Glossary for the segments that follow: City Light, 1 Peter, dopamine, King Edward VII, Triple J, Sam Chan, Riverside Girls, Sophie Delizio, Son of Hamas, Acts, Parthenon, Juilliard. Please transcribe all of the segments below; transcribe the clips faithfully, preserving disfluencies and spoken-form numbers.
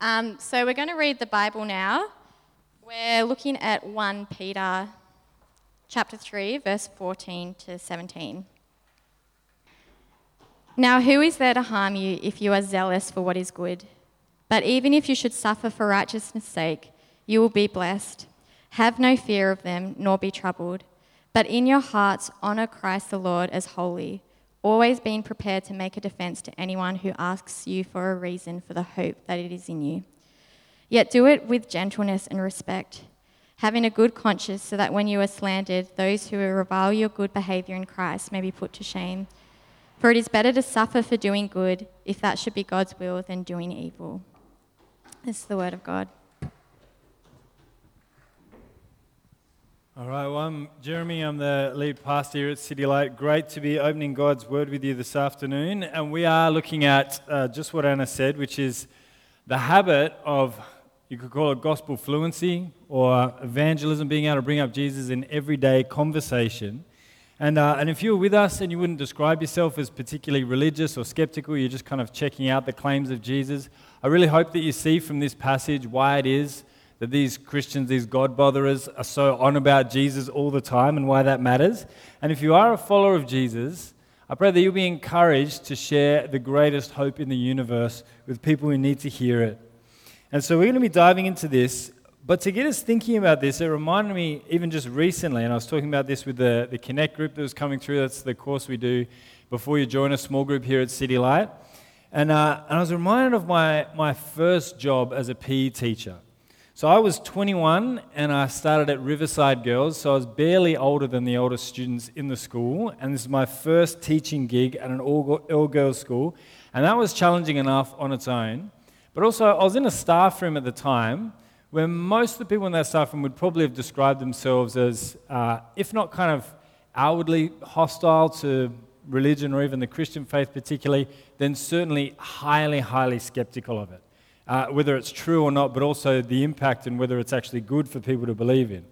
Um, so we're going to read the Bible now. We're looking at First Peter chapter three, verse fourteen to seventeen. Now who is there to harm you if you are zealous for what is good? But even if you should suffer for righteousness' sake, you will be blessed. Have no fear of them, nor be troubled. But in your hearts honour Christ the Lord as holy, always being prepared to make a defence to anyone who asks you for a reason for the hope that it is in you. Yet do it with gentleness and respect, having a good conscience, so that when you are slandered, those who revile your good behaviour in Christ may be put to shame. For it is better to suffer for doing good, if that should be God's will, than doing evil. This is the word of God. All right, well, I'm Jeremy. I'm the lead pastor here at City Light. Great to be opening God's Word with you this afternoon. And we are looking at uh, just what Anna said, which is the habit of, you could call it gospel fluency or evangelism, being able to bring up Jesus in everyday conversation. And, uh, and if you were with us and you wouldn't describe yourself as particularly religious or skeptical, you're just kind of checking out the claims of Jesus, I really hope that you see from this passage why it is that these Christians, these God-botherers, are so on about Jesus all the time and why that matters. And if you are a follower of Jesus, I pray that you'll be encouraged to share the greatest hope in the universe with people who need to hear it. And so we're going to be diving into this, but to get us thinking about this, it reminded me even just recently, and I was talking about this with the, the Connect group that was coming through. That's the course we do before you join a small group here at City Light. And, uh, and I was reminded of my, my first job as a P E teacher. So I was twenty-one and I started at Riverside Girls, so I was barely older than the oldest students in the school, and this is my first teaching gig at an all-girls school, and that was challenging enough on its own. But also, I was in a staff room at the time where most of the people in that staff room would probably have described themselves as, uh, if not kind of outwardly hostile to religion or even the Christian faith particularly, then certainly highly, highly skeptical of it. Uh, whether it's true or not, but also the impact and whether it's actually good for people to believe in.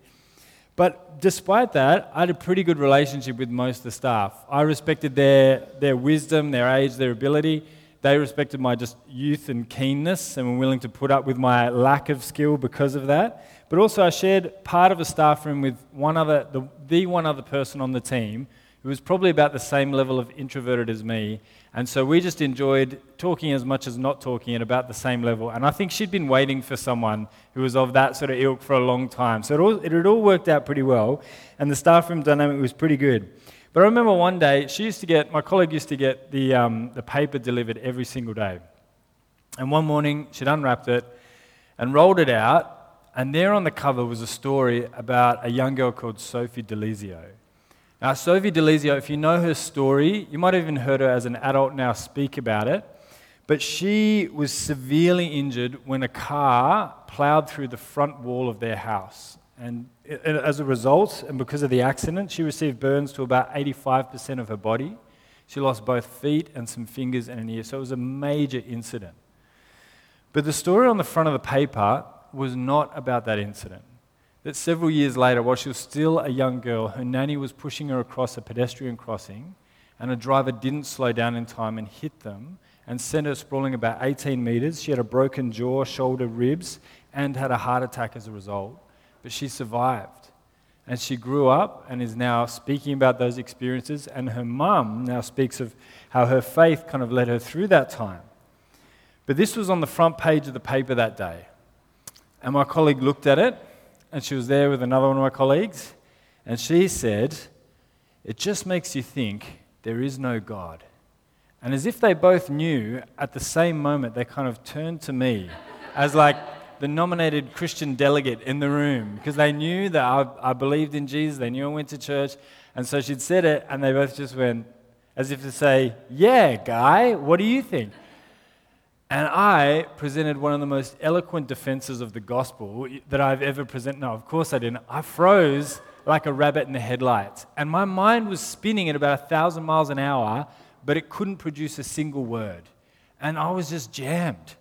But despite that, I had a pretty good relationship with most of the staff. I respected their their wisdom, their age, their ability. They respected my just youth and keenness and were willing to put up with my lack of skill because of that. But also I shared part of a staff room with one other, the, the one other person on the team who was probably about the same level of introverted as me. And so we just enjoyed talking as much as not talking at about the same level. And I think she'd been waiting for someone who was of that sort of ilk for a long time. So it all, it had all worked out pretty well. And the staff room dynamic was pretty good. But I remember one day, she used to get, my colleague used to get the, um, the paper delivered every single day. And one morning, she'd unwrapped it and rolled it out. And there on the cover was a story about a young girl called Sophie Delizio. Now, Sophie Delizio, if you know her story, you might have even heard her as an adult now speak about it, but she was severely injured when a car ploughed through the front wall of their house. And as a result, and because of the accident, she received burns to about eighty-five percent of her body. She lost both feet and some fingers and an ear, so it was a major incident. But the story on the front of the paper was not about that incident. That several years later, while she was still a young girl, her nanny was pushing her across a pedestrian crossing, and a driver didn't slow down in time and hit them and sent her sprawling about eighteen metres. She had a broken jaw, shoulder, ribs, and had a heart attack as a result. But she survived. And she grew up and is now speaking about those experiences, and her mum now speaks of how her faith kind of led her through that time. But this was on the front page of the paper that day. And my colleague looked at it, and she was there with another one of my colleagues, and she said, "It just makes you think there is no God." And as if they both knew, at the same moment, they kind of turned to me as like the nominated Christian delegate in the room, because they knew that I, I believed in Jesus, they knew I went to church, and so she'd said it, and they both just went, as if to say, "Yeah, guy, what do you think?" And I presented one of the most eloquent defenses of the gospel that I've ever presented. No, of course I didn't. I froze like a rabbit in the headlights. And my mind was spinning at about a thousand miles an hour, but it couldn't produce a single word. And I was just jammed.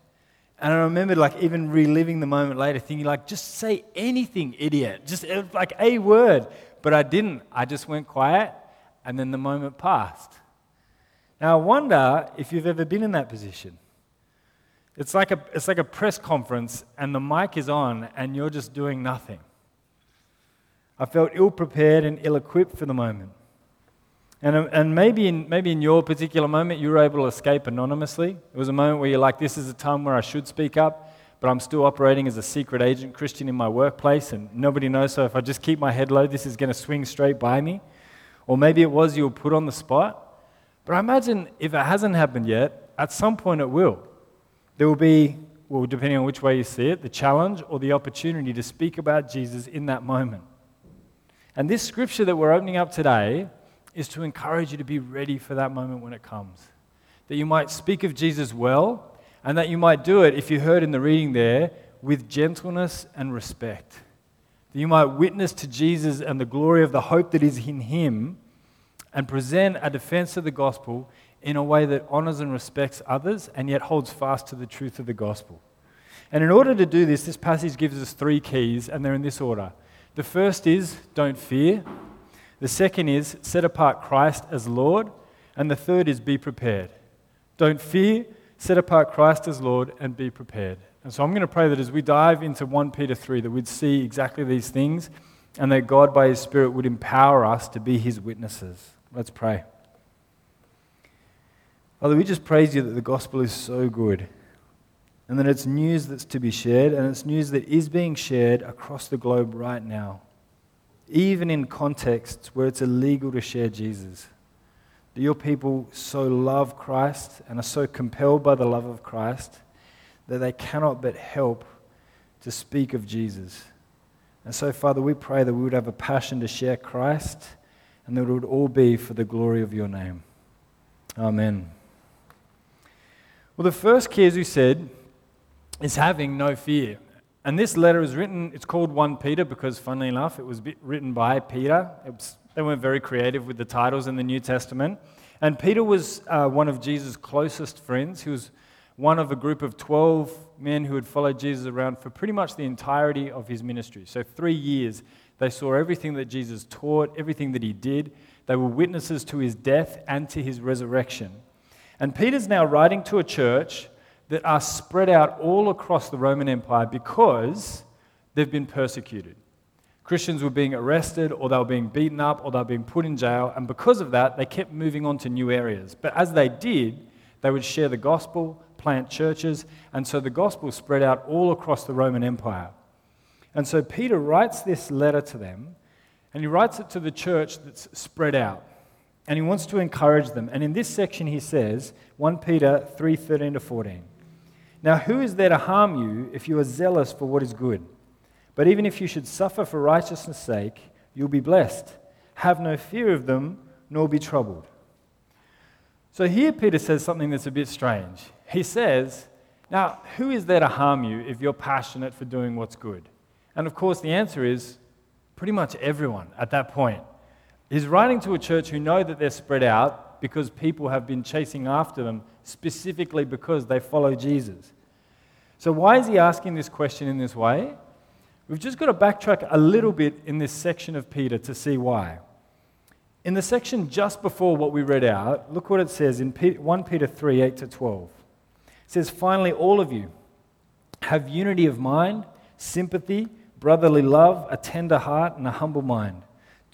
And I remember like even reliving the moment later, thinking like, just say anything, idiot. Just like a word. But I didn't. I just went quiet, and then the moment passed. Now I wonder if you've ever been in that position. It's like a it's like a press conference and the mic is on and you're just doing nothing. I felt ill-prepared and ill-equipped for the moment. And and maybe in maybe in your particular moment you were able to escape anonymously. It was a moment where you're like, this is a time where I should speak up, but I'm still operating as a secret agent Christian in my workplace and nobody knows, so if I just keep my head low, this is going to swing straight by me. Or maybe it was you were put on the spot. But I imagine if it hasn't happened yet, at some point it will. There will be, well, depending on which way you see it, the challenge or the opportunity to speak about Jesus in that moment. And this scripture that we're opening up today is to encourage you to be ready for that moment when it comes. That you might speak of Jesus well, and that you might do it, if you heard in the reading there, with gentleness and respect. That you might witness to Jesus and the glory of the hope that is in him, and present a defense of the gospel in a way that honors and respects others and yet holds fast to the truth of the gospel. And in order to do this, this passage gives us three keys, and they're in this order. The first is, don't fear. The second is, set apart Christ as Lord. And the third is, be prepared. Don't fear, set apart Christ as Lord, and be prepared. And so I'm going to pray that as we dive into First Peter three, that we'd see exactly these things, and that God by His Spirit would empower us to be His witnesses. Let's pray. Father, we just praise you that the gospel is so good and that it's news that's to be shared, and it's news that is being shared across the globe right now, even in contexts where it's illegal to share Jesus. That your people so love Christ and are so compelled by the love of Christ that they cannot but help to speak of Jesus. And so, Father, we pray that we would have a passion to share Christ, and that it would all be for the glory of your name. Amen. Well, the first key, as we said, is having no fear. And this letter is written, it's called First Peter because, funnily enough, it was written by Peter. It was, they weren't very creative with the titles in the New Testament. And Peter was uh, one of Jesus' closest friends. He was one of a group of twelve men who had followed Jesus around for pretty much the entirety of his ministry. So three years. They saw everything that Jesus taught, everything that he did. They were witnesses to his death and to his resurrection. And Peter's now writing to a church that are spread out all across the Roman Empire because they've been persecuted. Christians were being arrested, or they were being beaten up, or they were being put in jail. And because of that, they kept moving on to new areas. But as they did, they would share the gospel, plant churches, and so the gospel spread out all across the Roman Empire. And so Peter writes this letter to them, and he writes it to the church that's spread out, and he wants to encourage them. And in this section he says, First Peter three, thirteen to fourteen, "Now who is there to harm you if you are zealous for what is good? But even if you should suffer for righteousness' sake, you'll be blessed. Have no fear of them, nor be troubled." So here Peter says something that's a bit strange. He says, now who is there to harm you if you're passionate for doing what's good? And of course, the answer is pretty much everyone at that point. He's writing to a church who know that they're spread out because people have been chasing after them specifically because they follow Jesus. So why is he asking this question in this way? We've just got to backtrack a little bit in this section of Peter to see why. In the section just before what we read out, look what it says in First Peter three, eight to twelve. It says, "Finally, all of you have unity of mind, sympathy, brotherly love, a tender heart, and a humble mind.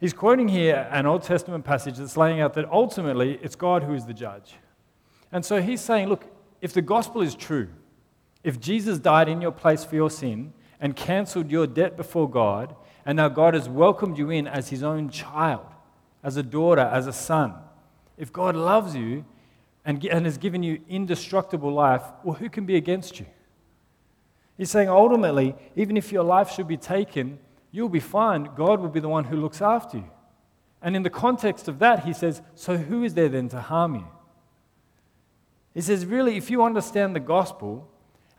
He's quoting here an Old Testament passage that's laying out that ultimately it's God who is the judge. And so he's saying, look, if the gospel is true, if Jesus died in your place for your sin and cancelled your debt before God, and now God has welcomed you in as his own child, as a daughter, as a son, if God loves you and has given you indestructible life, well, who can be against you? He's saying ultimately, even if your life should be taken, you'll be fine. God will be the one who looks after you. And in the context of that, he says, so who is there then to harm you? He says, really, if you understand the gospel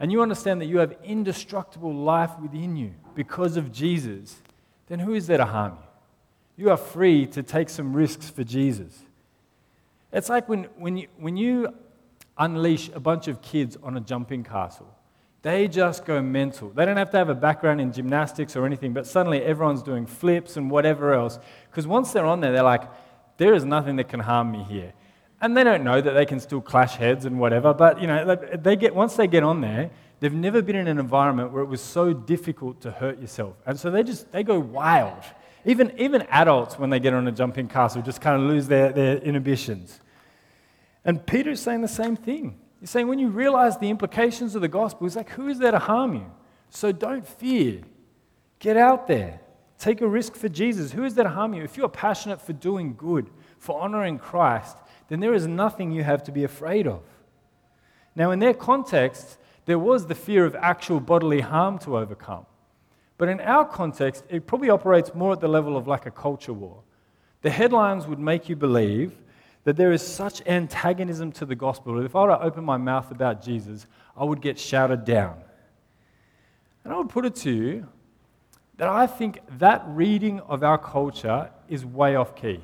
and you understand that you have indestructible life within you because of Jesus, then who is there to harm you? You are free to take some risks for Jesus. It's like when, when, you, when you unleash a bunch of kids on a jumping castle. They just go mental. They don't have to have a background in gymnastics or anything, but suddenly everyone's doing flips and whatever else. Because once they're on there, they're like, there is nothing that can harm me here. And they don't know that they can still clash heads and whatever, but you know, they get once they get on there, they've never been in an environment where it was so difficult to hurt yourself. And so they just, they go wild. Even, even adults, when they get on a jumping castle, just kind of lose their, their inhibitions. And Peter's saying the same thing. He's saying when you realize the implications of the gospel, he's like, who is there to harm you? So don't fear. Get out there. Take a risk for Jesus. Who is there to harm you? If you're passionate for doing good, for honoring Christ, then there is nothing you have to be afraid of. Now, in their context, there was the fear of actual bodily harm to overcome. But in our context, it probably operates more at the level of like a culture war. The headlines would make you believe that there is such antagonism to the gospel that if I were to open my mouth about Jesus, I would get shouted down. And I would put it to you that I think that reading of our culture is way off key.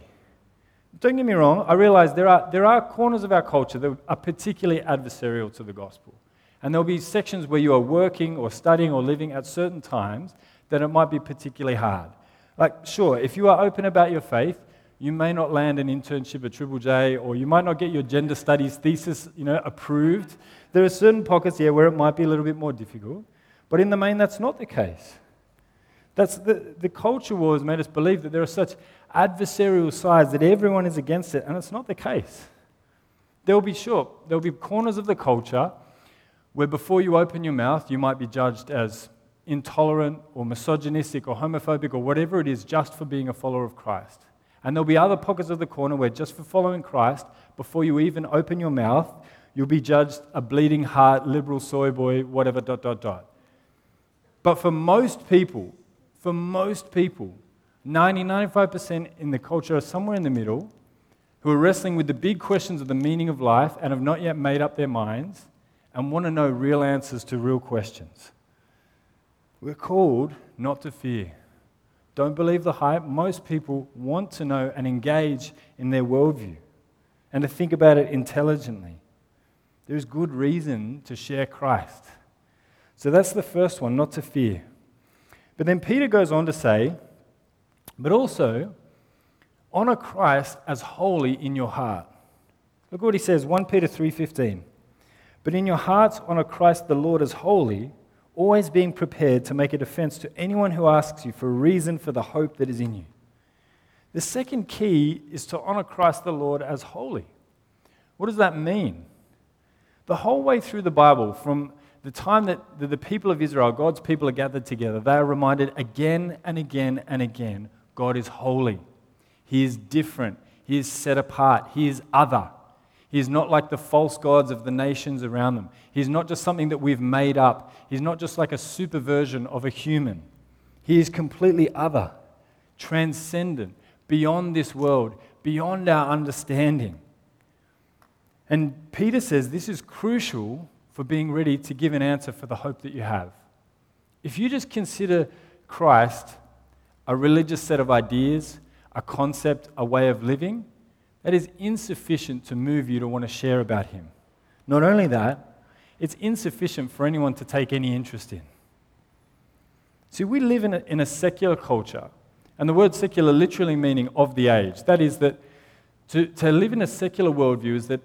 Don't get me wrong, I realize there are, there are corners of our culture that are particularly adversarial to the gospel. And there'll be sections where you are working or studying or living at certain times that it might be particularly hard. Like, sure, if you are open about your faith, you may not land an internship at Triple J, or you might not get your gender studies thesis, you know, approved. There are certain pockets here where it might be a little bit more difficult. But in the main, that's not the case. That's the, the culture war has made us believe that there are such adversarial sides that everyone is against it, and it's not the case. There will be, sure, there will be corners of the culture where before you open your mouth, you might be judged as intolerant or misogynistic or homophobic or whatever it is just for being a follower of Christ. And there'll be other pockets of the corner where just for following Christ, before you even open your mouth, you'll be judged a bleeding heart, liberal soy boy, whatever, dot, dot, dot. But for most people, for most people, ninety, ninety-five percent in the culture are somewhere in the middle who are wrestling with the big questions of the meaning of life and have not yet made up their minds and want to know real answers to real questions. We're called not to fear. Don't believe the hype. Most people want to know and engage in their worldview and to think about it intelligently. There's good reason to share Christ. So that's the first one, not to fear. But then Peter goes on to say, but also, honor Christ as holy in your heart. Look what he says, First Peter three fifteen. But in your hearts, honor Christ the Lord as holy, always being prepared to make a defense to anyone who asks you for a reason for the hope that is in you. The second key is to honor Christ the Lord as holy. What does that mean? The whole way through the Bible, from the time that the people of Israel, God's people, are gathered together, they are reminded again and again and again, God is holy. He is different. He is set apart. He is other. He is not like the false gods of the nations around them. He's not just something that we've made up. He's not just like a super version of a human. He is completely other, transcendent, beyond this world, beyond our understanding. And Peter says this is crucial for being ready to give an answer for the hope that you have. If you just consider Christ a religious set of ideas, a concept, a way of living, that is insufficient to move you to want to share about him. Not only that, it's insufficient for anyone to take any interest in. See, we live in a, in a secular culture, and the word secular literally meaning of the age. That is that to, to live in a secular worldview is that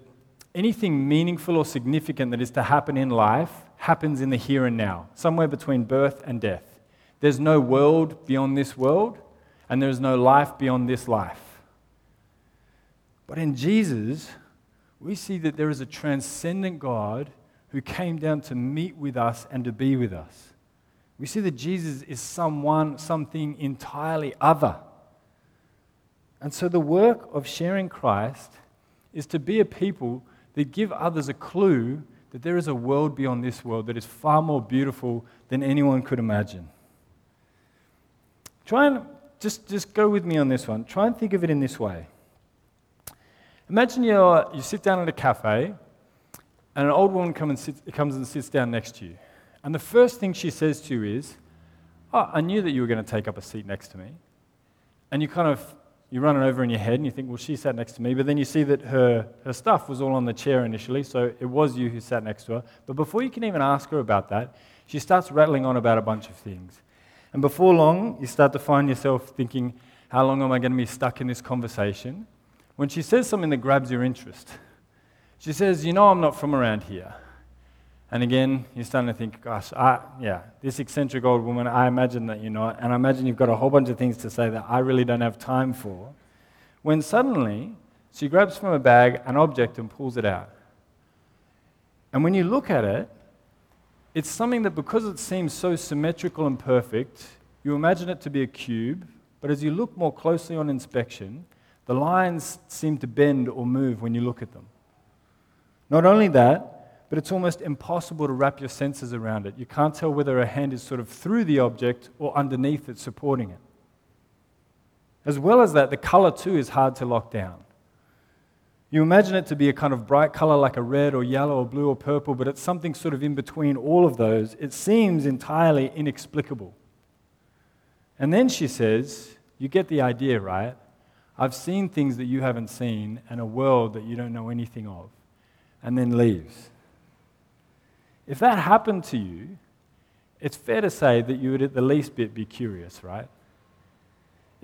anything meaningful or significant that is to happen in life happens in the here and now, somewhere between birth and death. There's no world beyond this world, and there's no life beyond this life. But in Jesus, we see that there is a transcendent God who came down to meet with us and to be with us. We see that Jesus is someone, something entirely other. And so the work of sharing Christ is to be a people that give others a clue that there is a world beyond this world that is far more beautiful than anyone could imagine. Try and just, just go with me on this one. Try and think of it in this way. Imagine you you sit down at a cafe and an old woman come and sit, comes and sits down next to you. And the first thing she says to you is, oh, I knew that you were going to take up a seat next to me. And you kind of, you run it over in your head and you think, well, she sat next to me. But then you see that her, her stuff was all on the chair initially, so it was you who sat next to her. But before you can even ask her about that, she starts rattling on about a bunch of things. And before long, you start to find yourself thinking, how long am I going to be stuck in this conversation? When she says something that grabs your interest, she says, you know, I'm not from around here. And again, you're starting to think, gosh, I, yeah, this eccentric old woman, I imagine that you're not, and I imagine you've got a whole bunch of things to say that I really don't have time for. When suddenly, she grabs from a bag an object and pulls it out. And when you look at it, it's something that because it seems so symmetrical and perfect, you imagine it to be a cube, but as you look more closely on inspection, the lines seem to bend or move when you look at them. Not only that, but it's almost impossible to wrap your senses around it. You can't tell whether a hand is sort of through the object or underneath it, supporting it. As well as that, the color too is hard to lock down. You imagine it to be a kind of bright color like a red or yellow or blue or purple, but it's something sort of in between all of those. It seems entirely inexplicable. And then she says, you get the idea, right? I've seen things that you haven't seen and a world that you don't know anything of. And then leaves. If that happened to you, it's fair to say that you would at the least bit be curious, right?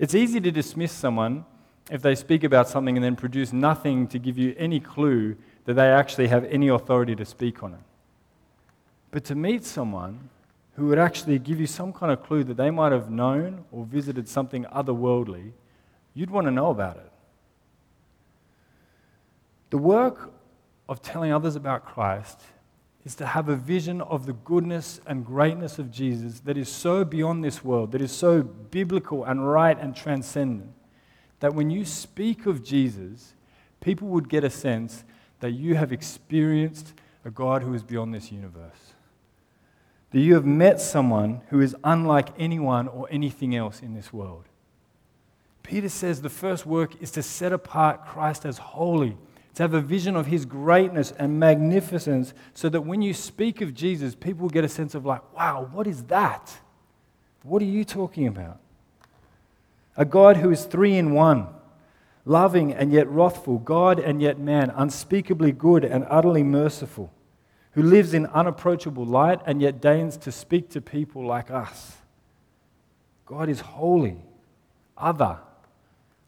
It's easy to dismiss someone if they speak about something and then produce nothing to give you any clue that they actually have any authority to speak on it. But to meet someone who would actually give you some kind of clue that they might have known or visited something otherworldly, you'd want to know about it. The work of telling others about Christ is to have a vision of the goodness and greatness of Jesus that is so beyond this world, that is so biblical and right and transcendent, that when you speak of Jesus, people would get a sense that you have experienced a God who is beyond this universe, that you have met someone who is unlike anyone or anything else in this world. Peter says the first work is to set apart Christ as holy, to have a vision of his greatness and magnificence so that when you speak of Jesus, people get a sense of like, wow, what is that? What are you talking about? A God who is three in one, loving and yet wrathful, God and yet man, unspeakably good and utterly merciful, who lives in unapproachable light and yet deigns to speak to people like us. God is holy, other,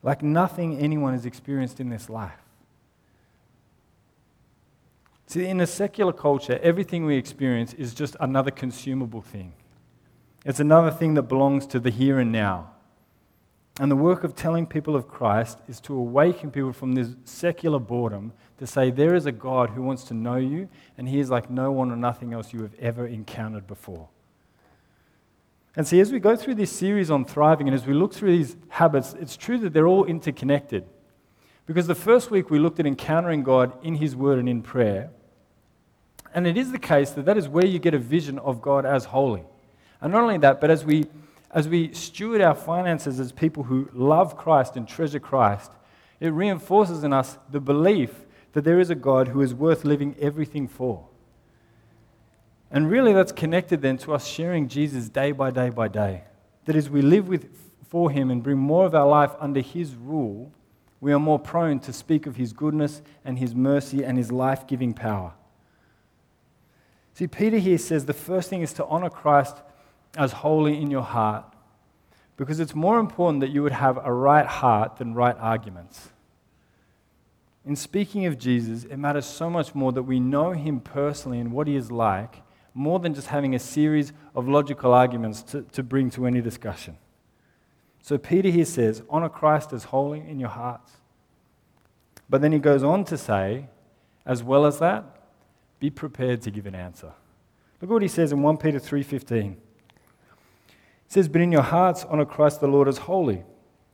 like nothing anyone has experienced in this life. See, in a secular culture, everything we experience is just another consumable thing. It's another thing that belongs to the here and now. And the work of telling people of Christ is to awaken people from this secular boredom to say, there is a God who wants to know you, and he is like no one or nothing else you have ever encountered before. And see, as we go through this series on thriving, and as we look through these habits, it's true that they're all interconnected. Because the first week we looked at encountering God in his word and in prayer. And it is the case that that is where you get a vision of God as holy. And not only that, but as we as we steward our finances as people who love Christ and treasure Christ, it reinforces in us the belief that there is a God who is worth living everything for. And really that's connected then to us sharing Jesus day by day by day. That as we live with for him and bring more of our life under his rule, we are more prone to speak of his goodness and his mercy and his life-giving power. See, Peter here says the first thing is to honor Christ as holy in your heart, because it's more important that you would have a right heart than right arguments. In speaking of Jesus, it matters so much more that we know him personally and what he is like, more than just having a series of logical arguments to, to bring to any discussion. So Peter here says, honor Christ as holy in your hearts. But then he goes on to say, as well as that, be prepared to give an answer. Look what he says in First Peter three fifteen. It says, but in your hearts honor Christ the Lord as holy,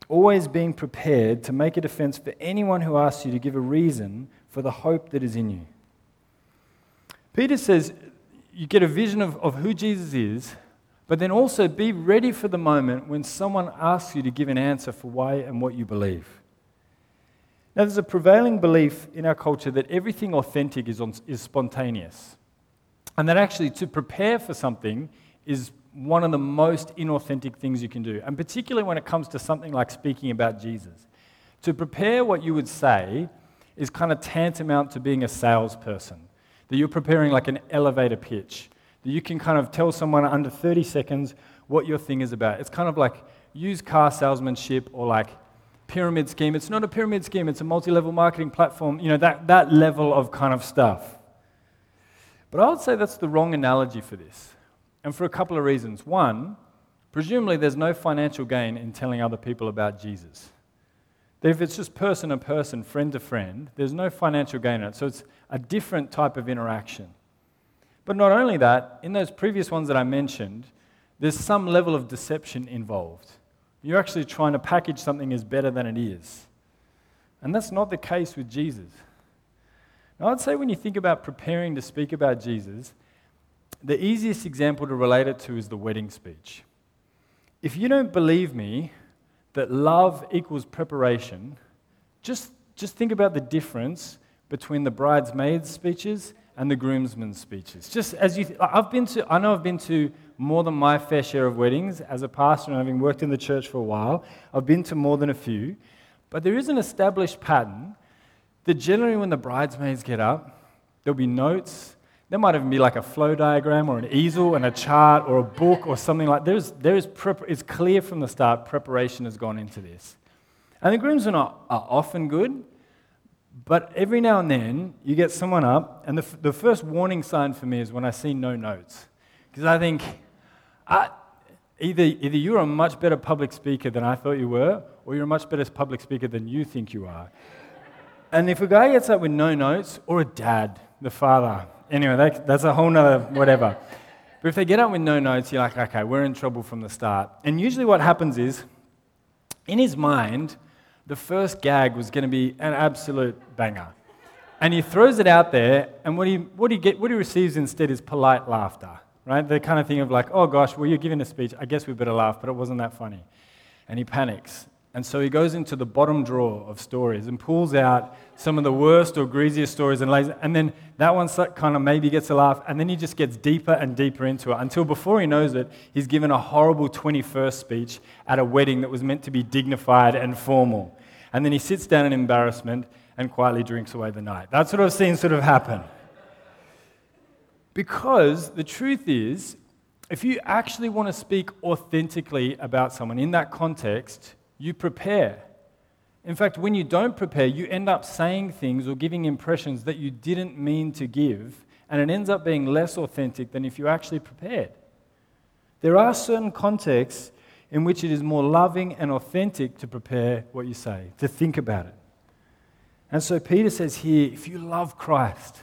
always being prepared to make a defense for anyone who asks you to give a reason for the hope that is in you. Peter says, you get a vision of, of who Jesus is, but then also be ready for the moment when someone asks you to give an answer for why and what you believe. Now, there's a prevailing belief in our culture that everything authentic is, on, is spontaneous, and that actually to prepare for something is one of the most inauthentic things you can do, and particularly when it comes to something like speaking about Jesus. To prepare what you would say is kind of tantamount to being a salesperson, that you're preparing like an elevator pitch, that you can kind of tell someone under thirty seconds what your thing is about. It's kind of like used car salesmanship or like pyramid scheme. It's not a pyramid scheme, it's a multi-level marketing platform, you know, that, that level of kind of stuff. But I would say that's the wrong analogy for this, and for a couple of reasons. One, presumably there's no financial gain in telling other people about Jesus. If it's just person to person, friend to friend, there's no financial gain in it. So it's a different type of interaction. But not only that, in those previous ones that I mentioned, there's some level of deception involved. You're actually trying to package something as better than it is. And that's not the case with Jesus. Now, I'd say when you think about preparing to speak about Jesus, the easiest example to relate it to is the wedding speech. If you don't believe me that love equals preparation, just, just think about the difference between the bridesmaids' speeches and the groomsmen's speeches. Just as you, th- I've been to, I know I've been to more than my fair share of weddings as a pastor, and having worked in the church for a while, I've been to more than a few, but there is an established pattern that generally when the bridesmaids get up, there'll be notes. There might even be like a flow diagram or an easel and a chart or a book or something like that. There's, there is prep, it's clear from the start preparation has gone into this. And the groomsmen are, are often good, but every now and then you get someone up, and the, the first warning sign for me is when I see no notes. Because I think, I, either, either you're a much better public speaker than I thought you were, or you're a much better public speaker than you think you are. And if a guy gets up with no notes, or a dad, the father, anyway, that, that's a whole nother whatever. But if they get up with no notes, you're like, okay, we're in trouble from the start. And usually what happens is, in his mind, the first gag was going to be an absolute banger. And he throws it out there, and what he, what he, get, what he receives instead is polite laughter, right? The kind of thing of like, oh gosh, well, you're giving a speech, I guess we better laugh, but it wasn't that funny. And he panics. And so he goes into the bottom drawer of stories and pulls out some of the worst or greasiest stories and lays, and then that one kind of maybe gets a laugh, and then he just gets deeper and deeper into it until before he knows it, he's given a horrible twenty-first speech at a wedding that was meant to be dignified and formal. And then he sits down in embarrassment and quietly drinks away the night. That's what I've seen sort of happen. Because the truth is, if you actually want to speak authentically about someone in that context, you prepare. In fact, when you don't prepare, you end up saying things or giving impressions that you didn't mean to give, and it ends up being less authentic than if you actually prepared. There are certain contexts in which it is more loving and authentic to prepare what you say, to think about it. And so Peter says here, if you love Christ,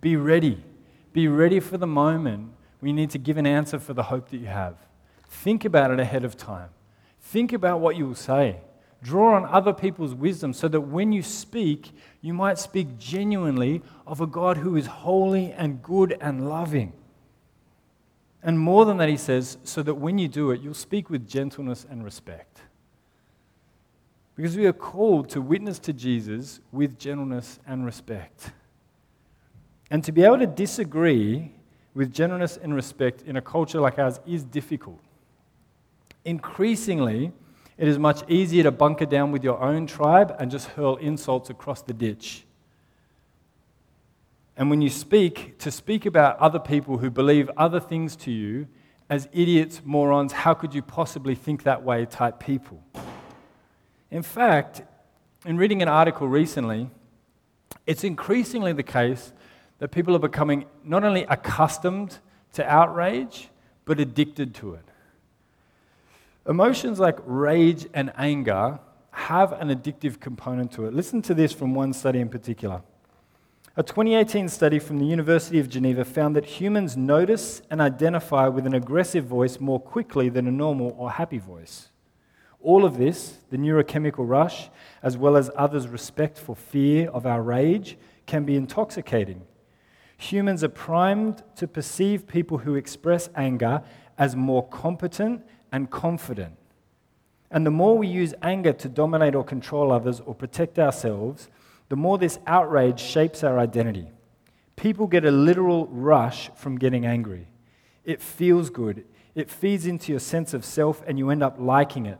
be ready. Be ready for the moment when you need to give an answer for the hope that you have. Think about it ahead of time. Think about what you will say. Draw on other people's wisdom so that when you speak, you might speak genuinely of a God who is holy and good and loving. And more than that, he says, so that when you do it, you'll speak with gentleness and respect. Because we are called to witness to Jesus with gentleness and respect. And to be able to disagree with gentleness and respect in a culture like ours is difficult. Increasingly, it is much easier to bunker down with your own tribe and just hurl insults across the ditch. And when you speak, to speak about other people who believe other things to you as idiots, morons, how could you possibly think that way type people. In fact, in reading an article recently, it's increasingly the case that people are becoming not only accustomed to outrage, but addicted to it. Emotions like rage and anger have an addictive component to it. Listen to this from one study in particular. A twenty eighteen study from the University of Geneva found that humans notice and identify with an aggressive voice more quickly than a normal or happy voice. All of this, the neurochemical rush, as well as others' respect for fear of our rage, can be intoxicating. Humans are primed to perceive people who express anger as more competent and confident. And the more we use anger to dominate or control others or protect ourselves, the more this outrage shapes our identity. People get a literal rush from getting angry. It feels good. It feeds into your sense of self and you end up liking it.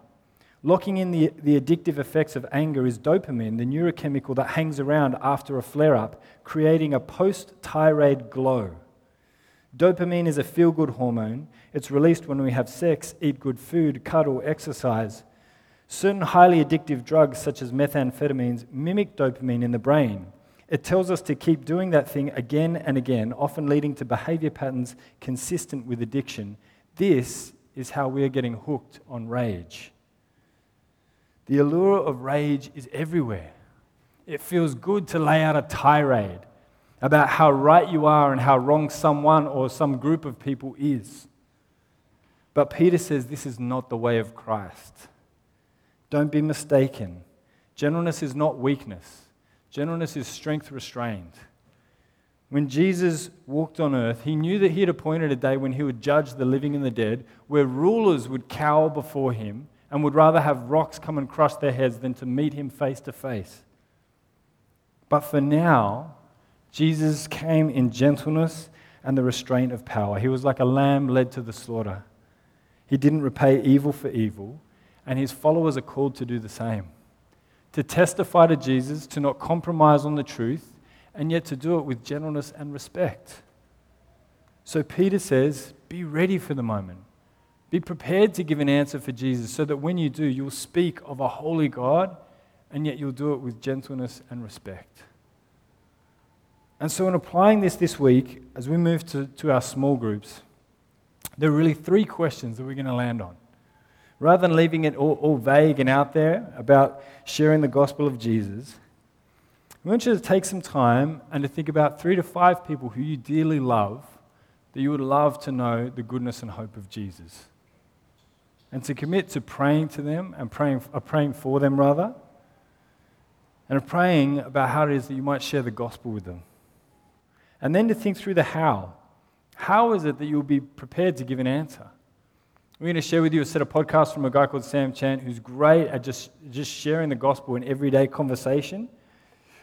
Locking in the, the addictive effects of anger is dopamine, the neurochemical that hangs around after a flare-up, creating a post-tirade glow. Dopamine is a feel-good hormone. It's released when we have sex, eat good food, cuddle, exercise. Certain highly addictive drugs, such as methamphetamines, mimic dopamine in the brain. It tells us to keep doing that thing again and again, often leading to behavior patterns consistent with addiction. This is how we are getting hooked on rage. The allure of rage is everywhere. It feels good to lay out a tirade about how right you are and how wrong someone or some group of people is. But Peter says this is not the way of Christ. Don't be mistaken. Gentleness is not weakness. Gentleness is strength restrained. When Jesus walked on earth, he knew that he had appointed a day when he would judge the living and the dead, where rulers would cower before him and would rather have rocks come and crush their heads than to meet him face to face. But for now, Jesus came in gentleness and the restraint of power. He was like a lamb led to the slaughter. He didn't repay evil for evil, and his followers are called to do the same, to testify to Jesus, to not compromise on the truth, and yet to do it with gentleness and respect. So Peter says, be ready for the moment. Be prepared to give an answer for Jesus so that when you do, you'll speak of a holy God, and yet you'll do it with gentleness and respect. And so in applying this this week, as we move to, to our small groups, there are really three questions that we're going to land on. Rather than leaving it all, all vague and out there about sharing the gospel of Jesus, we want you to take some time and to think about three to five people who you dearly love, that you would love to know the goodness and hope of Jesus. And to commit to praying to them and praying, uh, praying for them rather, and praying about how it is that you might share the gospel with them. And then to think through the how. How is it that you'll be prepared to give an answer? We're going to share with you a set of podcasts from a guy called Sam Chan, who's great at just, just sharing the gospel in everyday conversation.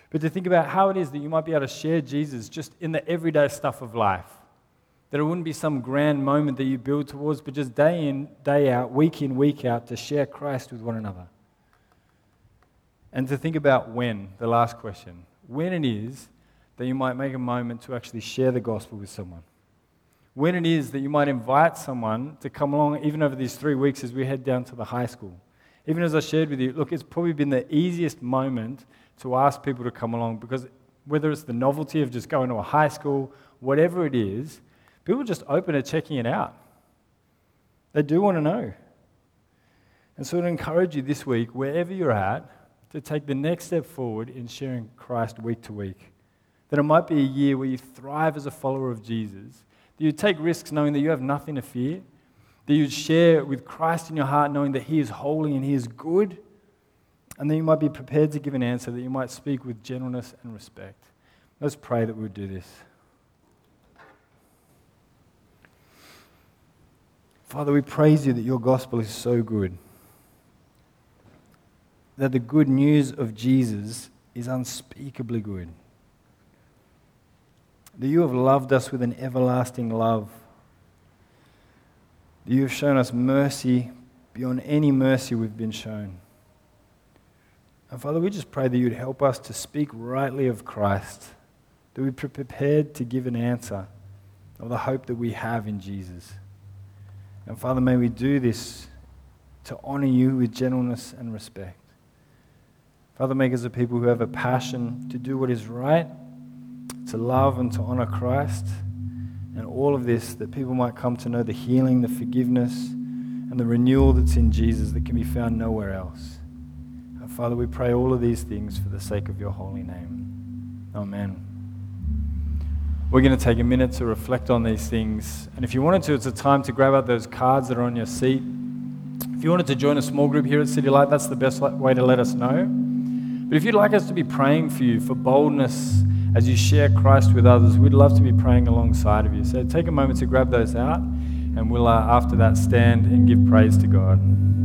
But to think about how it is that you might be able to share Jesus just in the everyday stuff of life. That it wouldn't be some grand moment that you build towards, but just day in, day out, week in, week out, to share Christ with one another. And to think about when, the last question, when it is that you might make a moment to actually share the gospel with someone. When it is that you might invite someone to come along, even over these three weeks as we head down to the high school. Even as I shared with you, look, it's probably been the easiest moment to ask people to come along because whether it's the novelty of just going to a high school, whatever it is, people are just open to checking it out. They do want to know. And so I'd encourage you this week, wherever you're at, to take the next step forward in sharing Christ week to week. That it might be a year where you thrive as a follower of Jesus, that you take risks knowing that you have nothing to fear, that you'd share with Christ in your heart knowing that he is holy and he is good, and then you might be prepared to give an answer, that you might speak with gentleness and respect. Let's pray that we would do this. Father, we praise you that your gospel is so good. That the good news of Jesus is unspeakably good. That you have loved us with an everlasting love. That you have shown us mercy beyond any mercy we've been shown. And Father, we just pray that you'd help us to speak rightly of Christ. That we'd be prepared to give an answer of the hope that we have in Jesus. And Father, may we do this to honor you with gentleness and respect. Father, make us a people who have a passion to do what is right, to love and to honor Christ, and all of this that people might come to know the healing, the forgiveness, and the renewal that's in Jesus that can be found nowhere else. And Father, we pray all of these things for the sake of your holy name. Amen. We're going to take a minute to reflect on these things. And if you wanted to, it's a time to grab out those cards that are on your seat. If you wanted to join a small group here at City Light, that's the best way to let us know. But if you'd like us to be praying for you, for boldness as you share Christ with others, we'd love to be praying alongside of you. So take a moment to grab those out, and we'll, uh, after that, stand and give praise to God.